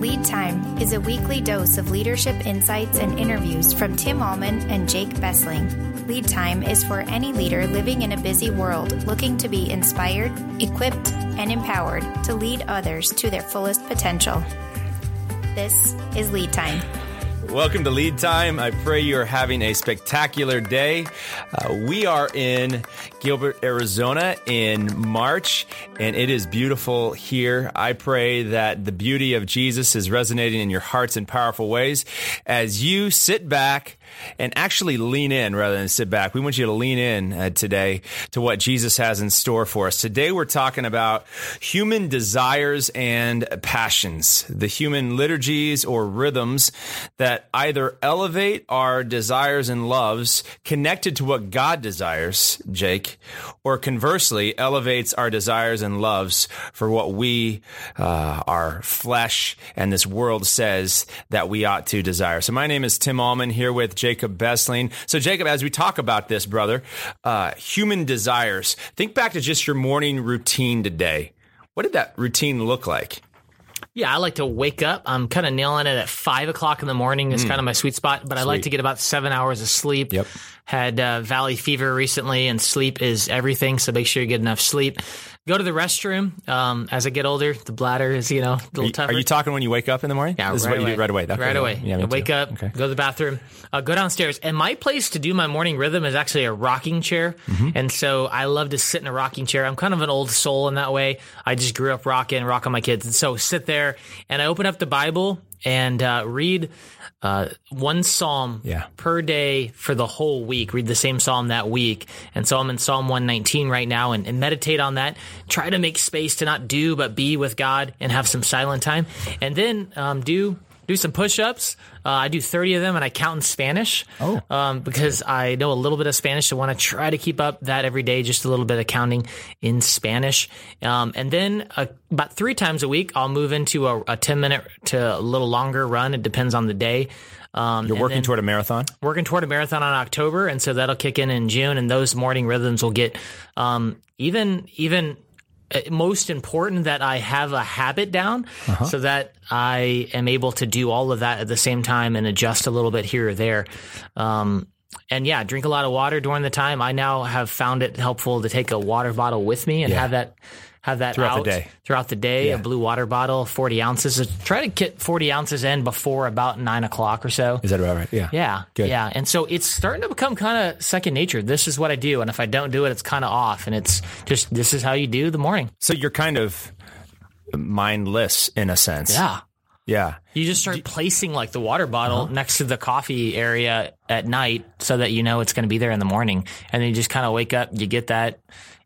Lead Time is a weekly dose of leadership insights and interviews from Tim Allman and Jake Bessling. Lead Time is for any leader living in a busy world looking to be inspired, equipped, and empowered to lead others to their fullest potential. This is Lead Time. Welcome to Lead Time. I pray you're having a spectacular day. We are in Gilbert, Arizona in March, and it is beautiful here. I pray that the beauty of Jesus is resonating in your hearts in powerful ways as you sit back and actually lean in rather than sit back. We want you to lean in today to what Jesus has in store for us. Today we're talking about human desires and passions, the human liturgies or rhythms that either elevate our desires and loves connected to what God desires, Jake, or conversely elevates our desires and loves for what we, our flesh and this world says that we ought to desire. So my name is Tim Allman, here with Jacob Bessling. So Jacob, as we talk about this, brother, human desires, think back to just your morning routine today. What did that routine look like? Yeah, I like to wake up. I'm kind of nailing it at 5 o'clock in the morning. It's kind of my sweet spot, but I like to get about 7 hours of sleep. Yep. Had Valley Fever recently, and sleep is everything, so make sure you get enough sleep. Go to the restroom. As I get older, the bladder is, you know, a little tougher. Are you talking when you wake up in the morning? Yeah, this is what you do right away. That's right away. Yeah, I wake up, go to the bathroom, go downstairs. And my place to do my morning rhythm is actually a rocking chair, and so I love to sit in a rocking chair. I'm kind of an old soul in that way. I just grew up rocking my kids, and so sit there. And I open up the Bible and read one psalm per day for the whole week. Read the same psalm that week. And so I'm in Psalm 119 right now and meditate on that. Try to make space to not do but be with God and have some silent time. And then do some push-ups. I do 30 of them, and I count in Spanish because I know a little bit of Spanish, so I want to try to keep up that every day, just a little bit of counting in Spanish. And then about 3 times a week, I'll move into a 10-minute to a little longer run. It depends on the day. You're working toward a marathon? Working toward a marathon on October, and so that'll kick in June, and those morning rhythms will get even most important that I have a habit down so that I am able to do all of that at the same time and adjust a little bit here or there. And yeah, drink a lot of water during the time. I now have found it helpful to take a water bottle with me and have that throughout the day. Throughout the day, a blue water bottle, 40 ounces. So try to get 40 ounces in before about 9 o'clock or so. Is that about right? Yeah. Yeah. Good. Yeah. And so it's starting to become kind of second nature. This is what I do. And if I don't do it, it's kind of off. And it's just, this is how you do the morning. So you're kind of mindless in a sense. Yeah. Yeah. You just start placing like the water bottle next to the coffee area at night so that you know it's going to be there in the morning. And then you just kind of wake up, you get that,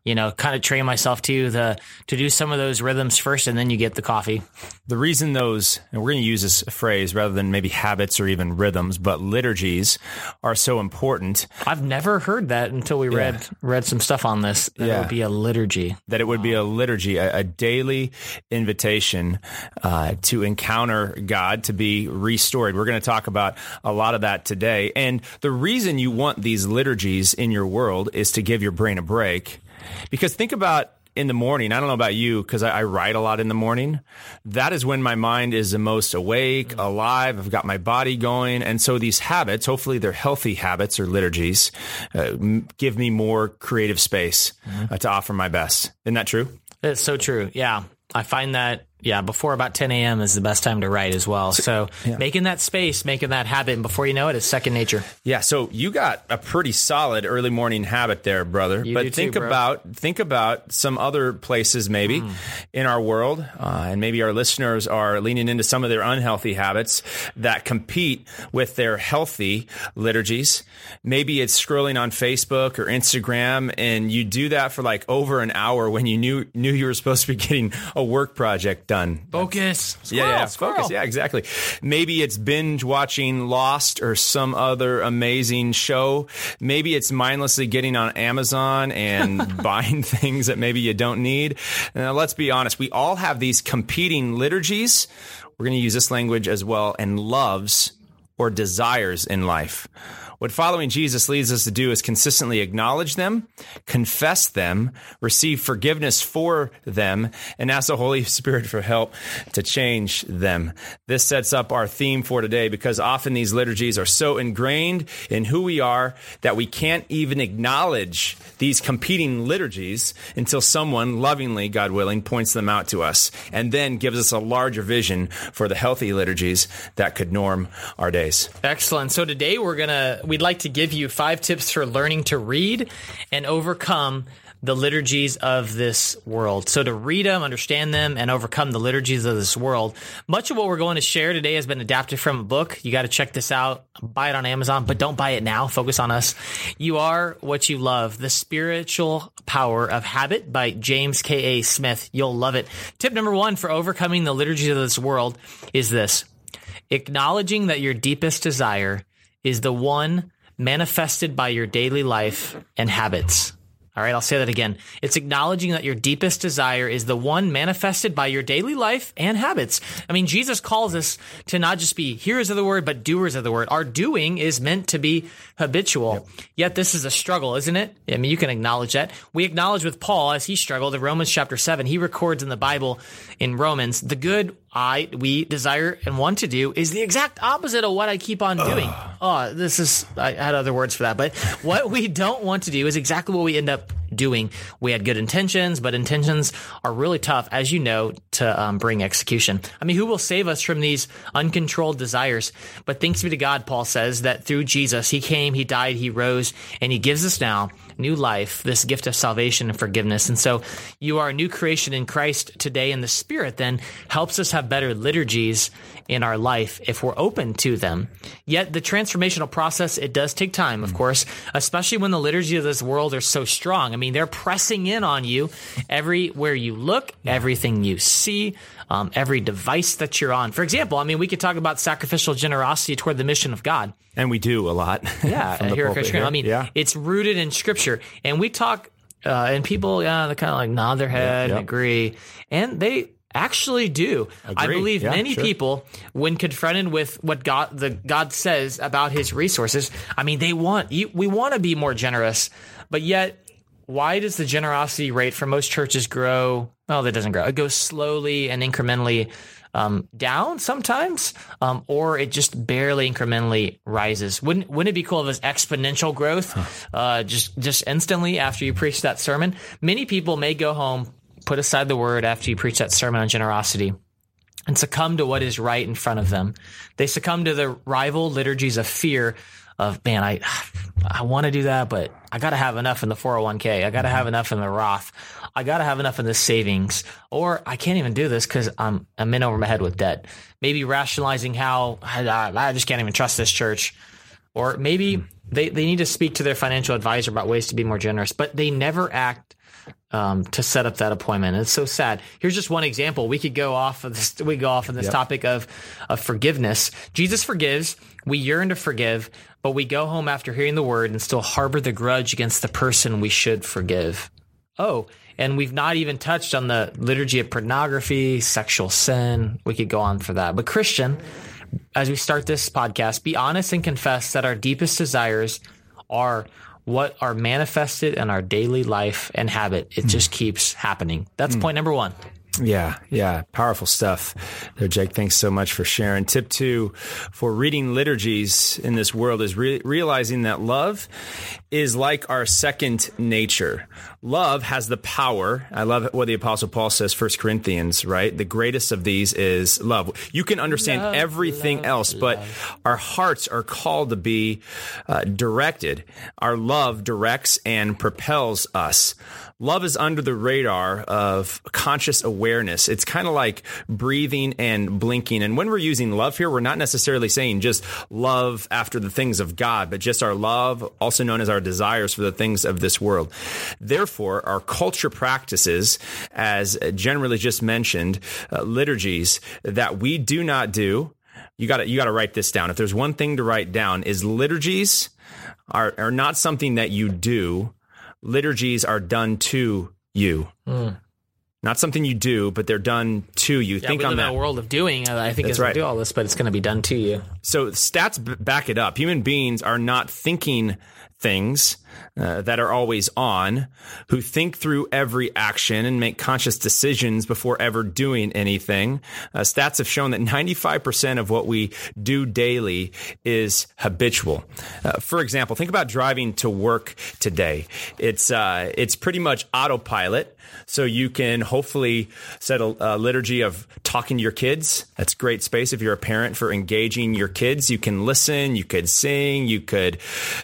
you know, kind of train myself to do some of those rhythms first, and then you get the coffee. The reason those, and we're going to use this phrase rather than maybe habits or even rhythms, but liturgies are so important. I've never heard that until we read some stuff on this, that it would be a liturgy. That it would be a liturgy, a daily invitation to encounter God, to be restored. We're going to talk about a lot of that today. And the reason you want these liturgies in your world is to give your brain a break. Because think about in the morning, I don't know about you, because I write a lot in the morning. That is when my mind is the most awake, alive. I've got my body going. And so these habits, hopefully they're healthy habits or liturgies, give me more creative space to offer my best. Isn't that true? It's so true. Yeah. I find that. Yeah, before about 10 a.m. is the best time to write as well. So making that space, making that habit, and before you know it, it's second nature. Yeah, so you got a pretty solid early morning habit there, brother. You but do think too, bro. Think about some other places maybe in our world, and maybe our listeners are leaning into some of their unhealthy habits that compete with their healthy liturgies. Maybe it's scrolling on Facebook or Instagram, and you do that for like over an hour when you knew you were supposed to be getting a work project done. Focus. Squirrel. Focus. Yeah, exactly. Maybe it's binge watching Lost or some other amazing show. Maybe it's mindlessly getting on Amazon and buying things that maybe you don't need. Now, let's be honest. We all have these competing liturgies. We're going to use this language as well, and loves or desires in life. What following Jesus leads us to do is consistently acknowledge them, confess them, receive forgiveness for them, and ask the Holy Spirit for help to change them. This sets up our theme for today, because often these liturgies are so ingrained in who we are that we can't even acknowledge these competing liturgies until someone lovingly, God willing, points them out to us and then gives us a larger vision for the healthy liturgies that could norm our days. Excellent. So today we'd like to give you 5 tips for learning to read and overcome the liturgies of this world. So to read them, understand them, and overcome the liturgies of this world. Much of what we're going to share today has been adapted from a book. You got to check this out. Buy it on Amazon, but don't buy it now. Focus on us. You Are What You Love, The Spiritual Power of Habit by James K.A. Smith. You'll love it. Tip number 1 for overcoming the liturgies of this world is this: acknowledging that your deepest desire is the one manifested by your daily life and habits. All right, I'll say that again. It's acknowledging that your deepest desire is the one manifested by your daily life and habits. I mean, Jesus calls us to not just be hearers of the word, but doers of the word. Our doing is meant to be habitual. Yep. Yet this is a struggle, isn't it? I mean, you can acknowledge that. We acknowledge with Paul as he struggled in Romans chapter 7. He records in the Bible in Romans, the good we desire and want to do is the exact opposite of what I keep on doing. I had other words for that, but what we don't want to do is exactly what we end up doing. We had good intentions, but intentions are really tough, as you know, to bring execution. I mean, who will save us from these uncontrolled desires? But thanks be to God, Paul says, that through Jesus, he came, he died, he rose, and he gives us now new life, this gift of salvation and forgiveness. And so you are a new creation in Christ today, and the Spirit then helps us have better liturgies in our life if we're open to them. Yet the transformational process, it does take time, of course, especially when the liturgy of this world are so strong. I mean, they're pressing in on you everywhere you look, everything you see, every device that you're on. For example, I mean, we could talk about sacrificial generosity toward the mission of God. And we do a lot. Yeah, here at Christian. I mean, It's rooted in Scripture. And we talk, and people, they kind of like nod their head and agree. And they actually do. Agree. I believe many people, when confronted with what God says about his resources, I mean, we want to be more generous, but yet, why does the generosity rate for most churches grow? Well, that doesn't grow. It goes slowly and incrementally down sometimes, or it just barely incrementally rises. Wouldn't it be cool if it was exponential growth just instantly after you preach that sermon? Many people may go home, put aside the word after you preach that sermon on generosity, and succumb to what is right in front of them. They succumb to the rival liturgies of fear, of, man, I want to do that, but I got to have enough in the 401k. I got to have enough in the Roth. I got to have enough in the savings, or I can't even do this because I'm in over my head with debt. Maybe rationalizing how I just can't even trust this church, or maybe they need to speak to their financial advisor about ways to be more generous, but they never act to set up that appointment. It's so sad. Here's just one example. We could go off of this. We go off on this topic of forgiveness. Jesus forgives. We yearn to forgive, but we go home after hearing the word and still harbor the grudge against the person we should forgive. Oh, and we've not even touched on the liturgy of pornography, sexual sin. We could go on for that. But Christian, as we start this podcast, be honest and confess that our deepest desires are what are manifested in our daily life and habit. It just keeps happening. That's point number 1. Yeah. Powerful stuff there, Jake. Thanks so much for sharing. Tip 2 for reading liturgies in this world is realizing that love is like our second nature. Love has the power. I love what the Apostle Paul says, First Corinthians, right? The greatest of these is love. You can understand everything else, but our hearts are called to be directed. Our love directs and propels us. Love is under the radar of conscious awareness. It's kind of like breathing and blinking. And when we're using love here, we're not necessarily saying just love after the things of God, but just our love, also known as our desires for the things of this world. Therefore, our culture practices, as Jen really just mentioned, liturgies that we do not do. You got to write this down. If there's one thing to write down, is liturgies are not something that you do. Liturgies are done to you. Not something you do, but they're done to you. Yeah, think on that. In a world of doing, I think it's right. Do all this, but it's going to be done to you. So stats back it up. Human beings are not thinking things that are always on, who think through every action and make conscious decisions before ever doing anything. Stats have shown that 95% of what we do daily is habitual. For example, think about driving to work today. It's pretty much autopilot. So you can hopefully set a liturgy of talking to your kids. That's great space if you're a parent for engaging your kids. You can listen, you could sing, you could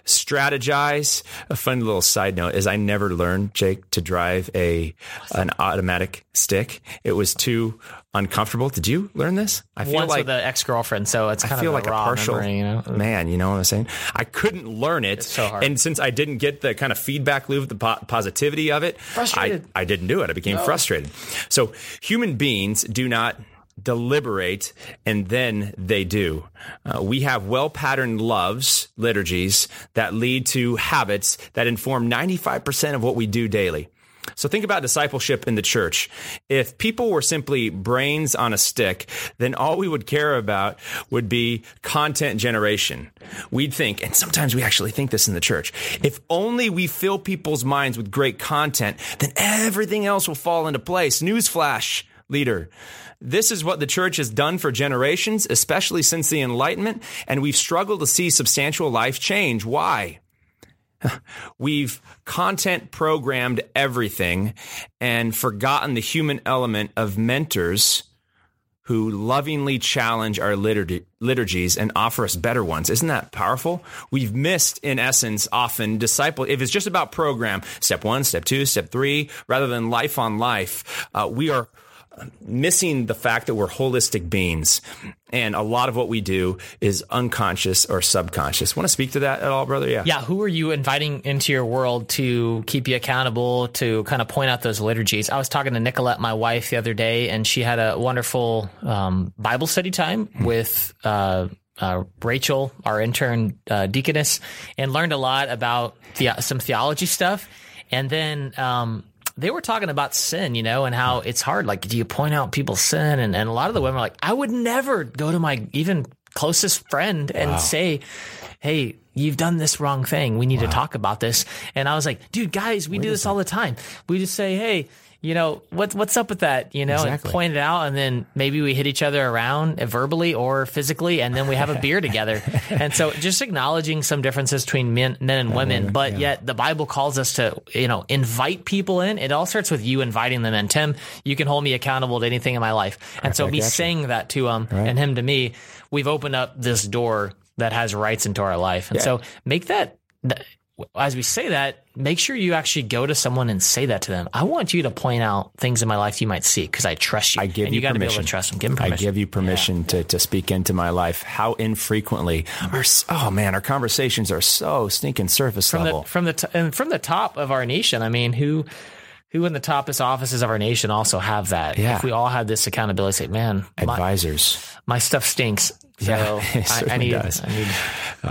strategize. A fun little side note is I never learned, Jake, to drive an automatic stick. It was too uncomfortable. Did you learn this? I feel once like with an ex-girlfriend, so it's kind of like a partial memory, you know? Man. You know what I'm saying? I couldn't learn it, so and since I didn't get the kind of feedback loop, the positivity of it, I didn't do it. I became frustrated. So human beings do not deliberate, and then they do. We have well-patterned loves, liturgies, that lead to habits that inform 95% of what we do daily. So think about discipleship in the church. If people were simply brains on a stick, then all we would care about would be content generation. We'd think, and sometimes we actually think this in the church, if only we fill people's minds with great content, then everything else will fall into place. Newsflash, leader. This is what the church has done for generations, especially since the Enlightenment, and we've struggled to see substantial life change. Why? We've content programmed everything and forgotten the human element of mentors who lovingly challenge our liturgies and offer us better ones. Isn't that powerful? We've missed, in essence, often disciple. If it's just about program, step one, step two, step three, rather than life on life, we are missing the fact that we're holistic beings, and a lot of what we do is unconscious or subconscious. Want to speak to that at all, brother? Yeah. Who are you inviting into your world to keep you accountable, to kind of point out those liturgies? I was talking to Nicolette, my wife, the other day, and she had a wonderful Bible study time with Rachel, our intern deaconess, and learned a lot about some theology stuff. And then they were talking about sin, you know, and how it's hard. Like, do you point out people's sin? And a lot of the women are like, I would never go to my even closest friend and say, hey, you've done this wrong thing. We need to talk about this. And I was like, dude, guys, we do this all the time. We just say, hey, you know, what's up with that? You know, exactly. And point it out. And then maybe we hit each other around verbally or physically. And then we have a beer together. And so just acknowledging some differences between men and women. But yet the Bible calls us to, you know, invite people in. It all starts with you inviting them in. Tim, you can hold me accountable to anything in my life. And so me saying that to him and him to me, we've opened up this door that has rights into our life. And so make that... As we say that, make sure you actually go to someone and say that to them. I want you to point out things in my life you might see because I trust you. I give and you got to be able to trust them. Give them permission. I give you permission to speak into my life. How infrequently our conversations are so stinking surface level. From the top of our nation, I mean, who in the toppest offices of our nation also have that? Yeah. If we all had this accountability, say, man, advisors, my stuff stinks. So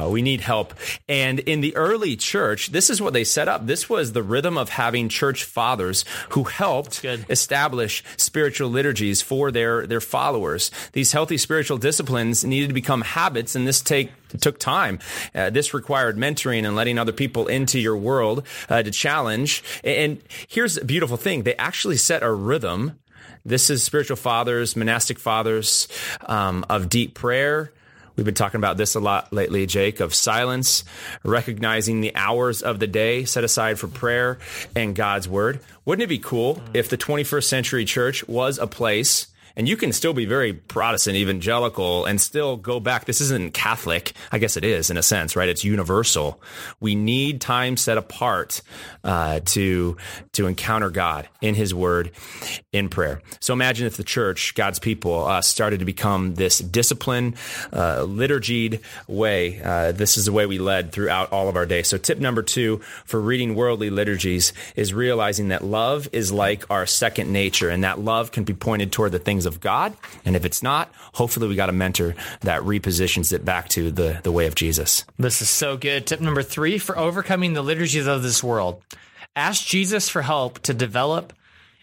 we need help. And in the early church, this is what they set up. This was the rhythm of having church fathers who helped establish spiritual liturgies for their followers. These healthy spiritual disciplines needed to become habits, and this took time. This required mentoring and letting other people into your world to challenge. And here's a beautiful thing. They actually set a rhythm. This is spiritual fathers, monastic fathers, of deep prayer. We've been talking about this a lot lately, Jake, of silence, recognizing the hours of the day set aside for prayer and God's word. Wouldn't it be cool if the 21st century church was a place, and you can still be very Protestant, evangelical, and still go back. This isn't Catholic. I guess it is in a sense, right? It's universal. We need time set apart to encounter God in his word, in prayer. So imagine if the church, God's people, started to become this disciplined, liturgied way. This is the way we led throughout all of our day. So tip number 2 for reading worldly liturgies is realizing that love is like our second nature, and that love can be pointed toward the things of God. And if it's not, hopefully we got a mentor that repositions it back to the way of Jesus. This is so good. Tip number 3 for overcoming the liturgies of this world. Ask Jesus for help to develop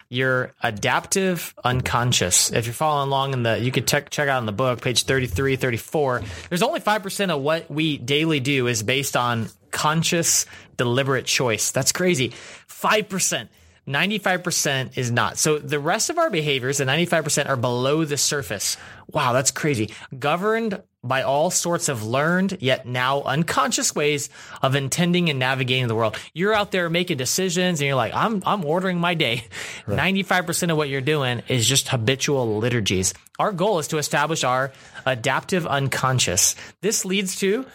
your adaptive unconscious. If you're following along in the, you could check out in the book, page 33, 34, there's only 5% of what we daily do is based on conscious, deliberate choice. That's crazy. 5%. 95% is not. So the rest of our behaviors, the 95%, are below the surface. Wow, that's crazy. Governed by all sorts of learned, yet now unconscious ways of intending and navigating the world. You're out there making decisions and you're like, I'm ordering my day. Right. 95% of what you're doing is just habitual liturgies. Our goal is to establish our adaptive unconscious. This leads to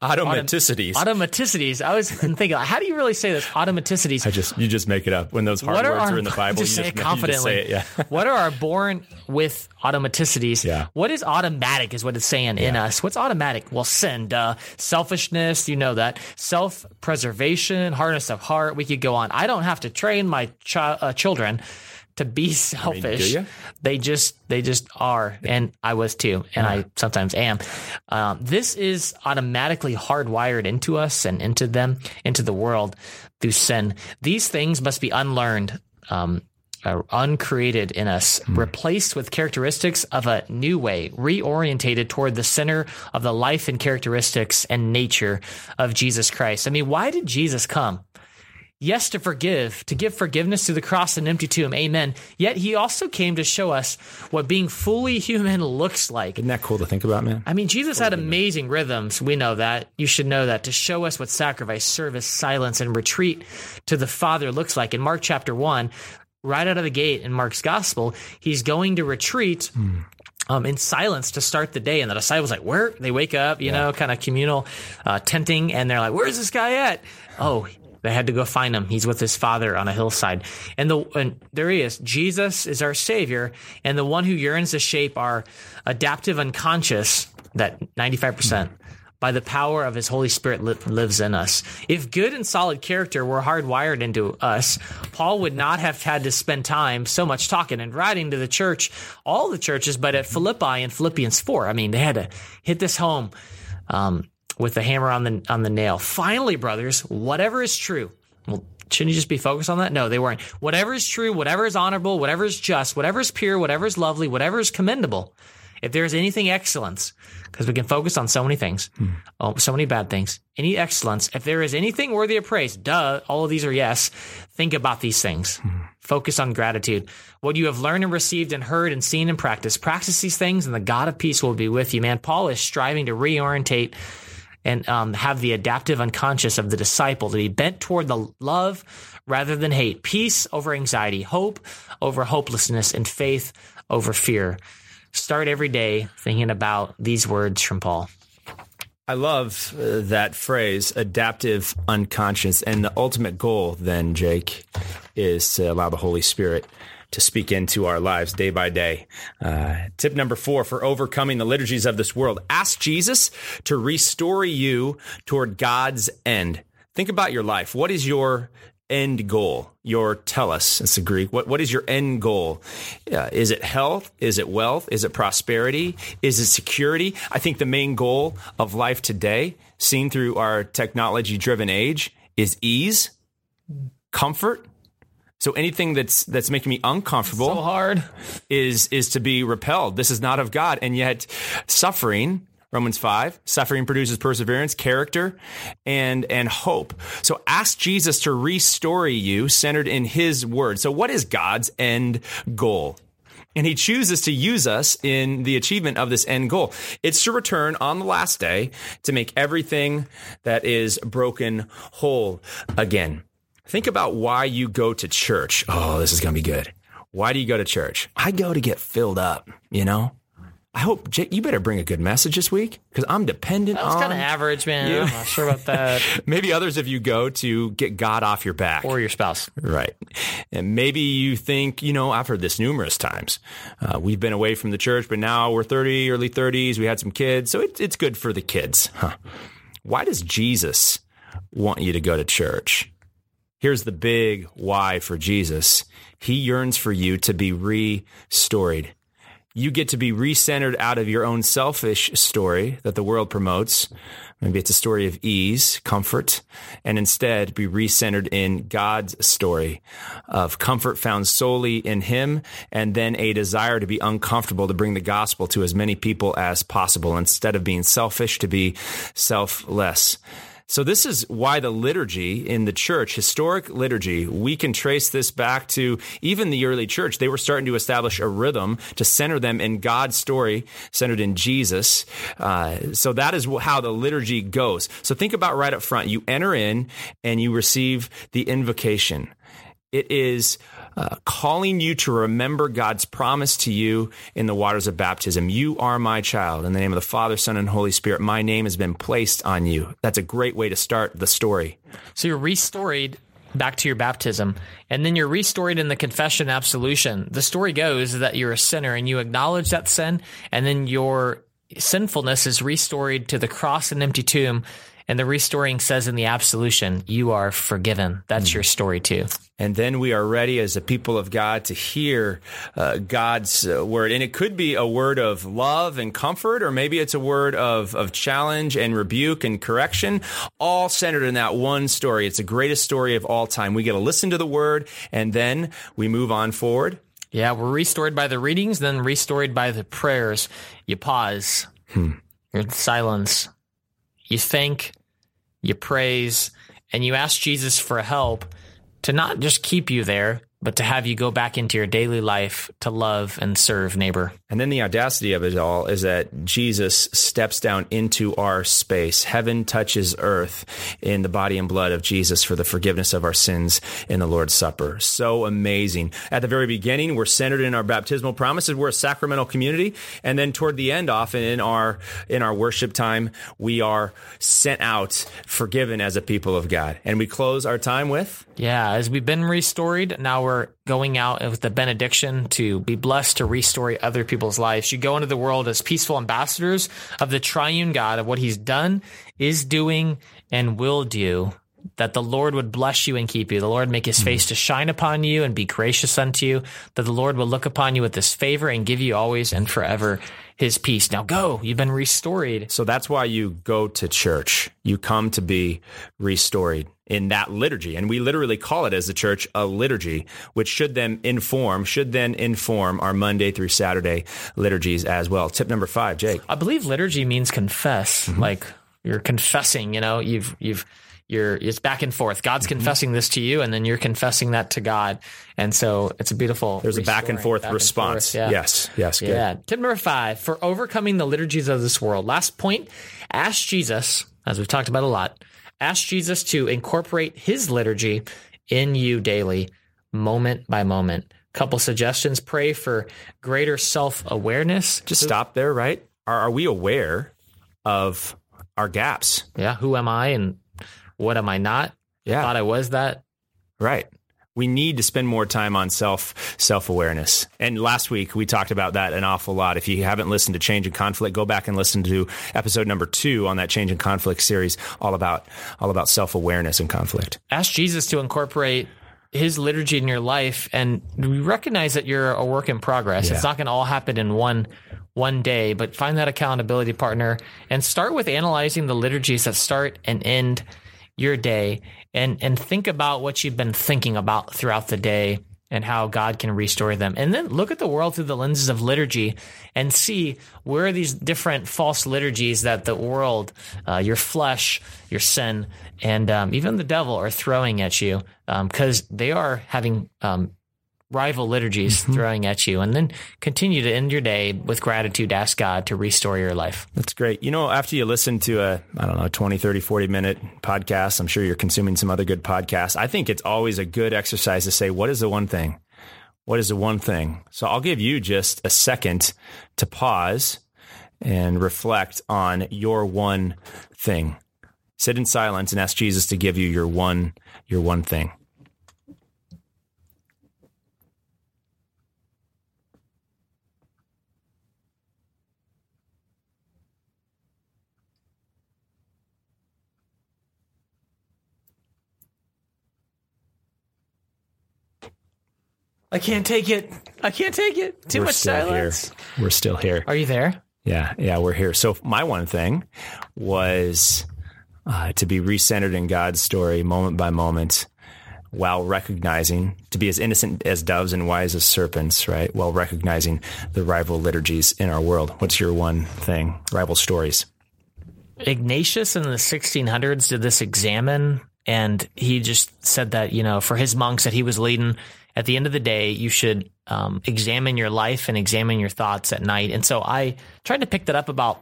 automaticities. I was thinking, how do you really say this? Automaticities. You just make it up. When those hard words are in the Bible, you say it confidently. What are our born with automaticities? Yeah. What is automatic is what it's saying in us. What's automatic? Well, sin, selfishness, you know that. Self-preservation, hardness of heart. We could go on. I don't have to train my children to be selfish. I mean, they just are. And I was too. And I sometimes am. This is automatically hardwired into us and into them, into the world through sin. These things must be unlearned, uncreated in us, replaced with characteristics of a new way, reorientated toward the center of the life and characteristics and nature of Jesus Christ. I mean, why did Jesus come? Yes, to forgive, to give forgiveness through the cross and empty tomb. Amen. Yet he also came to show us what being fully human looks like. Isn't that cool to think about, man? I mean, Jesus had amazing rhythms. We know that. You should know that. To show us what sacrifice, service, silence, and retreat to the Father looks like. In Mark chapter 1, right out of the gate in Mark's gospel, he's going to retreat in silence to start the day. And the disciples like, where? They wake up, you know, kind of communal tenting. And they're like, where's this guy at? Oh, they had to go find him. He's with his Father on a hillside. And there he is. Jesus is our Savior and the one who yearns to shape our adaptive unconscious, that 95%, by the power of his Holy Spirit lives in us. If good and solid character were hardwired into us, Paul would not have had to spend time so much talking and writing to the church, all the churches, but at Philippi and Philippians 4. I mean, they had to hit this home. With the hammer on the nail. Finally, brothers, whatever is true. Well, shouldn't you just be focused on that? No, they weren't. Whatever is true, whatever is honorable, whatever is just, whatever is pure, whatever is lovely, whatever is commendable. If there is anything excellence, because we can focus on so many things, so many bad things, any excellence, if there is anything worthy of praise, all of these are yes, think about these things. Focus on gratitude. What you have learned and received and heard and seen and practiced, practice these things and the God of peace will be with you. Man, Paul is striving to reorientate and have the adaptive unconscious of the disciple to be bent toward the love rather than hate, peace over anxiety, hope over hopelessness, and faith over fear. Start every day thinking about these words from Paul. I love that phrase, adaptive unconscious. And the ultimate goal then, Jake, is to allow the Holy Spirit to speak into our lives day by day. Tip number 4 for overcoming the liturgies of this world. Ask Jesus to restore you toward God's end. Think about your life. What is your end goal? Your telos, it's the Greek. What is your end goal? Is it health? Is it wealth? Is it prosperity? Is it security? I think the main goal of life today, seen through our technology-driven age, is ease, comfort. So anything that's making me uncomfortable so hard is to be repelled. This is not of God. And yet suffering, Romans 5, suffering produces perseverance, character, and hope. So ask Jesus to restore you centered in his word. So what is God's end goal? And he chooses to use us in the achievement of this end goal. It's to return on the last day to make everything that is broken whole again. Think about why you go to church. Oh, this is going to be good. Why do you go to church? I go to get filled up, you know? I hope, Jake, you better bring a good message this week because I'm dependent on... That was kind of average, man. You. I'm not sure about that. Maybe others of you go to get God off your back. Or your spouse. Right. And maybe you think, you know, I've heard this numerous times. We've been away from the church, but now we're 30, early 30s. We had some kids. So it's good for the kids. Huh. Why does Jesus want you to go to church? Here's the big why for Jesus. He yearns for you to be restored. you get to be recentered out of your own selfish story that the world promotes. Maybe it's a story of ease, comfort, and instead be recentered in God's story of comfort found solely in him, and then a desire to be uncomfortable to bring the gospel to as many people as possible, instead of being selfish, to be selfless. So this is why the liturgy in the church, historic liturgy, we can trace this back to even the early church. They were starting to establish a rhythm to center them in God's story, centered in Jesus. So that is how the liturgy goes. So think about right up front. You enter in and you receive the invocation. It is calling you to remember God's promise to you in the waters of baptism. You are my child. In the name of the Father, Son, and Holy Spirit, my name has been placed on you. That's a great way to start the story. So you're restoried back to your baptism, and then you're restoried in the confession and absolution. The story goes that you're a sinner, and you acknowledge that sin, and then your sinfulness is restoried to the cross and empty tomb. And the restoring says in the absolution, you are forgiven. That's your story too. And then we are ready as a people of God to hear God's word. And it could be a word of love and comfort, or maybe it's a word of challenge and rebuke and correction, all centered in that one story. It's the greatest story of all time. We get to listen to the word, and then we move on forward. Yeah, we're restored by the readings, then restored by the prayers. You pause. You're in silence. You think, you praise, and you ask Jesus for help to not just keep you there, but to have you go back into your daily life to love and serve neighbor. And then the audacity of it all is that Jesus steps down into our space. Heaven touches earth in the body and blood of Jesus for the forgiveness of our sins in the Lord's Supper. So amazing. At the very beginning, we're centered in our baptismal promises. We're a sacramental community. And then toward the end, often in our worship time, we are sent out, forgiven as a people of God. And we close our time with? Yeah, as we've been restored, now we're going out with the benediction to be blessed to restore other people's lives. You go into the world as peaceful ambassadors of the triune God, of what he's done, is doing, and will do, that the Lord would bless you and keep you. The Lord make his face to shine upon you and be gracious unto you, that the Lord will look upon you with his favor and give you always and forever his peace. Now go, you've been restored. So that's why you go to church. You come to be restored in that liturgy. And we literally call it as the church a liturgy, which should then inform our Monday through Saturday liturgies as well. Tip number 5, Jake. I believe liturgy means confess, like you're confessing, it's back and forth. God's confessing this to you, and then you're confessing that to God. And so it's a beautiful. There's a back and forth response. Yeah. Yes. Good. Yeah. Tip number 5, for overcoming the liturgies of this world. Last point, ask Jesus, as we've talked about a lot, ask Jesus to incorporate his liturgy in you daily, moment by moment. Couple suggestions. Pray for greater self-awareness. Just stop there, right? Are we aware of our gaps? Yeah. Who am I? And what am I not? Yeah. I thought I was that. Right. We need to spend more time on self-awareness. And last week, we talked about that an awful lot. If you haven't listened to Change and Conflict, go back and listen to episode number 2 on that Change and Conflict series, all about self-awareness and conflict. Ask Jesus to incorporate his liturgy in your life, and we recognize that you're a work in progress. Yeah. It's not going to all happen in one day, but find that accountability partner and start with analyzing the liturgies that start and end your day, and think about what you've been thinking about throughout the day and how God can restore them. And then look at the world through the lenses of liturgy and see where are these different false liturgies that the world, your flesh, your sin, and even the devil are throwing at you, because they are having rival liturgies throwing at you, and then continue to end your day with gratitude. Ask God to restore your life. That's great. You know, after you listen to a, 20, 30, 40 minute podcast, I'm sure you're consuming some other good podcasts. I think it's always a good exercise to say, what is the one thing? What is the one thing? So I'll give you just a second to pause and reflect on your one thing. Sit in silence and ask Jesus to give you your one thing. I can't take it. I can't take it. Too much silence. Here. We're still here. Are you there? Yeah. Yeah, we're here. So my one thing was to be recentered in God's story moment by moment while recognizing, to be as innocent as doves and wise as serpents, right? While recognizing the rival liturgies in our world. What's your one thing? Rival stories. Ignatius in the 1600s did this examine, and he just said that, you know, for his monks that he was leading, at the end of the day, you should examine your life and examine your thoughts at night. And so I tried to pick that up about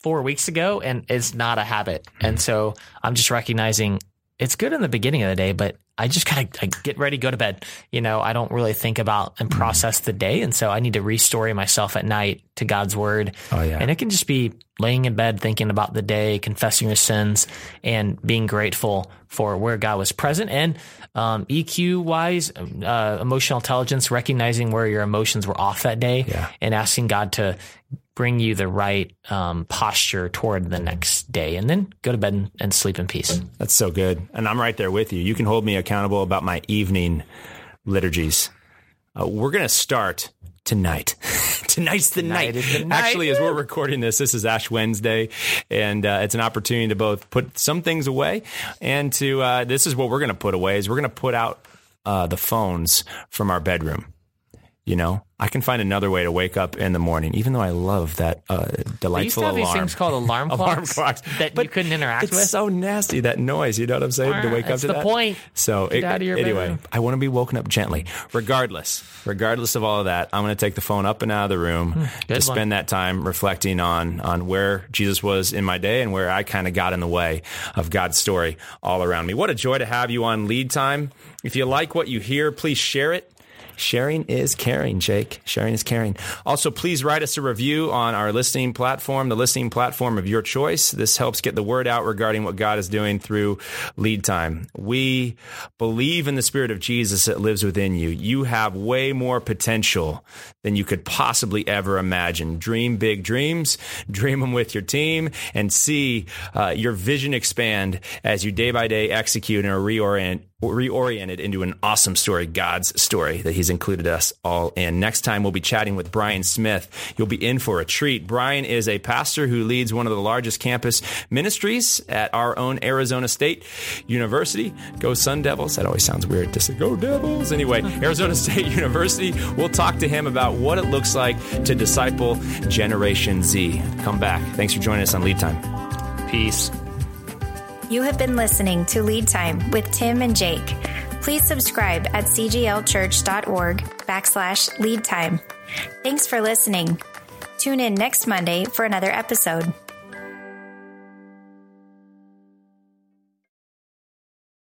4 weeks ago, and it's not a habit. And so I'm just recognizing it's good in the beginning of the day, but I just kind of get ready, go to bed. You know, I don't really think about and process the day. And so I need to restory myself at night to God's word. Oh, yeah. And it can just be laying in bed, thinking about the day, confessing your sins, and being grateful for where God was present. And EQ wise, emotional intelligence, recognizing where your emotions were off that day, and asking God to bring you the right posture toward the next day, and then go to bed and sleep in peace. That's so good. And I'm right there with you. You can hold me accountable about my evening liturgies. We're going to start tonight. Tonight's the night. The night. Actually, as we're recording this is Ash Wednesday, and it's an opportunity to both put some things away and to, this is what we're going to put away, is we're going to put out the phones from our bedroom. You know, I can find another way to wake up in the morning, even though I love that delightful alarm. They used to have these things called alarm clocks, that you couldn't interact with. It's so nasty, that noise, you know what I'm saying, to wake up to that. That's the point. So anyway, I want to be woken up gently. Regardless of all of that, I'm going to take the phone up and out of the room to spend that time reflecting on where Jesus was in my day and where I kind of got in the way of God's story all around me. What a joy to have you on Lead Time. If you like what you hear, please share it. Sharing is caring, Jake. Sharing is caring. Also, please write us a review on our listening platform, the listening platform of your choice. This helps get the word out regarding what God is doing through Lead Time. We believe in the Spirit of Jesus that lives within you. You have way more potential than you could possibly ever imagine. Dream big dreams, dream them with your team, and see your vision expand as you day by day execute and reoriented into an awesome story, God's story, that he's included us all in. Next time, we'll be chatting with Brian Smith. You'll be in for a treat. Brian is a pastor who leads one of the largest campus ministries at our own Arizona State University. Go Sun Devils. That always sounds weird to say, go Devils. Anyway, Arizona State University. We'll talk to him about what it looks like to disciple Generation Z. Come back. Thanks for joining us on Lead Time. Peace. You have been listening to Lead Time with Tim and Jake. Please subscribe at cglchurch.org/leadtime. Thanks for listening. Tune in next Monday for another episode.